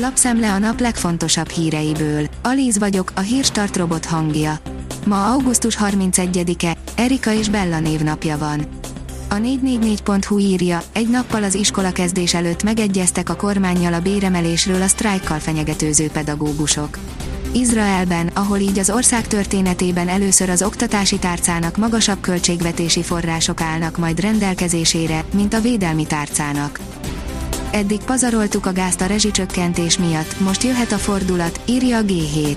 Lapszemle a nap legfontosabb híreiből. Alíz vagyok, a Hírstart robot hangja. Ma augusztus 31-e, Erika és Bella névnapja van. A 444.hu írja, egy nappal az iskola kezdés előtt megegyeztek a kormánnyal a béremelésről a sztrájkkal fenyegetőző pedagógusok. Izraelben, ahol így az ország történetében először az oktatási tárcának magasabb költségvetési források állnak majd rendelkezésére, mint a védelmi tárcának. Eddig pazaroltuk a gázt a rezsicsökkentés miatt, most jöhet a fordulat, írja a G7.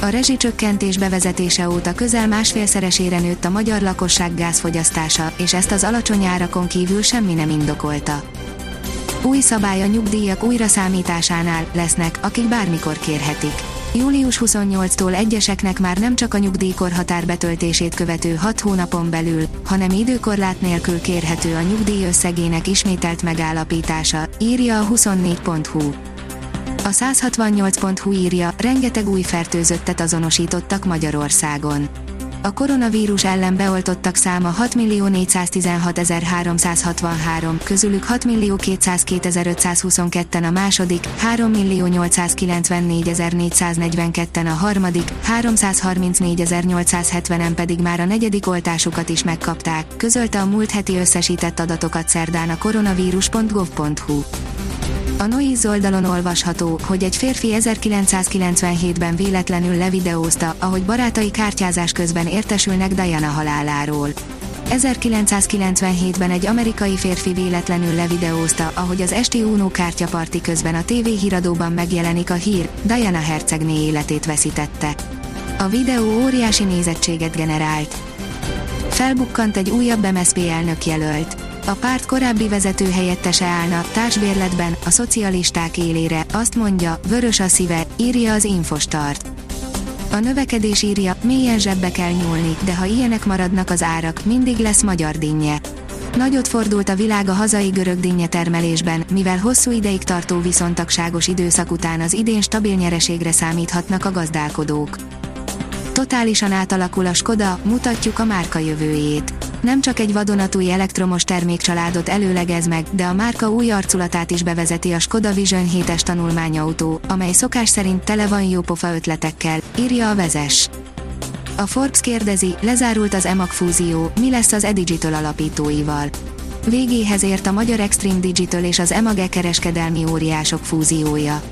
A rezsicsökkentés bevezetése óta közel másfélszeresére nőtt a magyar lakosság gázfogyasztása, és ezt az alacsony árakon kívül semmi nem indokolta. Új szabály a nyugdíjak újraszámításánál, lesznek, akik bármikor kérhetik. Július 28-tól egyeseknek már nem csak a nyugdíjkorhatár betöltését követő 6 hónapon belül, hanem időkorlát nélkül kérhető a nyugdíj összegének ismételt megállapítása, írja a 24.hu. A 168.hu írja, rengeteg új fertőzöttet azonosítottak Magyarországon. A koronavírus ellen beoltottak száma 6.416.363, közülük 6.202.522-en a második, 3.894.442-en a harmadik, 334.870-en pedig már a negyedik oltásukat is megkapták, közölte a múlt heti összesített adatokat szerdán a koronavírus.gov.hu. A Noiz oldalon olvasható, hogy egy férfi 1997-ben véletlenül levideózta, ahogy barátai kártyázás közben értesülnek Diana haláláról. 1997-ben egy amerikai férfi véletlenül levideózta, ahogy az esti UNO kártyaparti közben a TV híradóban megjelenik a hír, Diana hercegné életét veszítette. A videó óriási nézettséget generált. Felbukkant egy újabb MSZP elnök jelölt. A párt korábbi vezetőhelyettese állna társbérletben, a szocialisták élére, azt mondja, vörös a szíve, írja az Infostart. A növekedés írja, mélyen zsebbe kell nyúlni, de ha ilyenek maradnak az árak, mindig lesz magyar dinnye. Nagyot fordult a világ a hazai görög dinnye termelésben, mivel hosszú ideig tartó viszontagságos időszak után az idén stabil nyereségre számíthatnak a gazdálkodók. Totálisan átalakul a Skoda, mutatjuk a márka jövőjét. Nem csak egy vadonatúj elektromos termékcsaládot előlegez meg, de a márka új arculatát is bevezeti a Skoda Vision 7-es tanulmányautó, amely szokás szerint tele van jópofa ötletekkel, írja a vezes. A Forbes kérdezi, lezárult az EMAG fúzió, mi lesz az eDigital alapítóival. Végéhez ért a magyar Extreme Digital és az EMAG kereskedelmi óriások fúziója.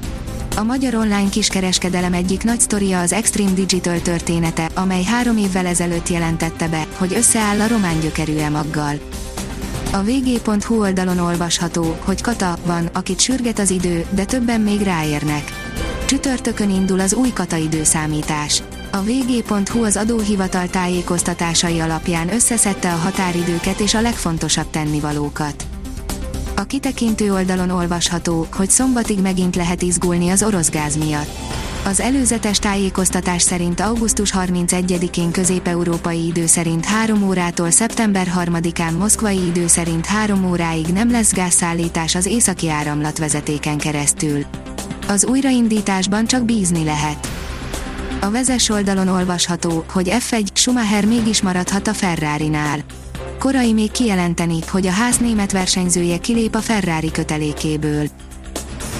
A magyar online kiskereskedelem egyik nagy sztoria az Extreme Digital története, amely 3 évvel ezelőtt jelentette be, hogy összeáll a román gyökerű EMAG-gal. A VG.hu oldalon olvasható, hogy Kata van, akit sürget az idő, de többen még ráérnek. Csütörtökön indul az új Kata időszámítás. A VG.hu az adóhivatal tájékoztatásai alapján összeszedte a határidőket és a legfontosabb tennivalókat. A kitekintő oldalon olvasható, hogy szombatig megint lehet izgulni az orosz gáz miatt. Az előzetes tájékoztatás szerint augusztus 31-én közép-európai idő szerint 3 órától szeptember 3-án moszkvai idő szerint 3 óráig nem lesz gázszállítás az északi áramlatvezetéken keresztül. Az újraindításban csak bízni lehet. A vezes oldalon olvasható, hogy F1 Schumacher mégis maradhat a Ferrarinál. Korai még kijelenteni, hogy a ház német versenyzője kilép a Ferrari kötelékéből.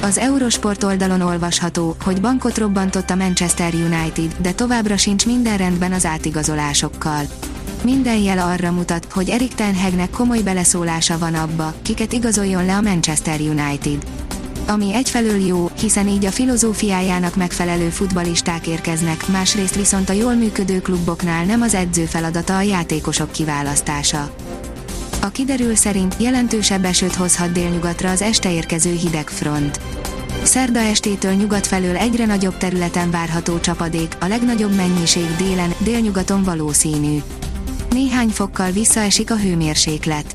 Az Eurosport oldalon olvasható, hogy bankot robbantott a Manchester United, de továbbra sincs minden rendben az átigazolásokkal. Minden jel arra mutat, hogy Erik ten Hagnek komoly beleszólása van abba, kiket igazoljon le a Manchester United. Ami egyfelől jó, hiszen így a filozófiájának megfelelő futballisták érkeznek, másrészt viszont a jól működő kluboknál nem az edző feladata a játékosok kiválasztása. A kiderül szerint jelentősebb esőt hozhat délnyugatra az este érkező hideg front. Szerda estétől nyugat felől egyre nagyobb területen várható csapadék, a legnagyobb mennyiség délen, délnyugaton valószínű. Néhány fokkal visszaesik a hőmérséklet.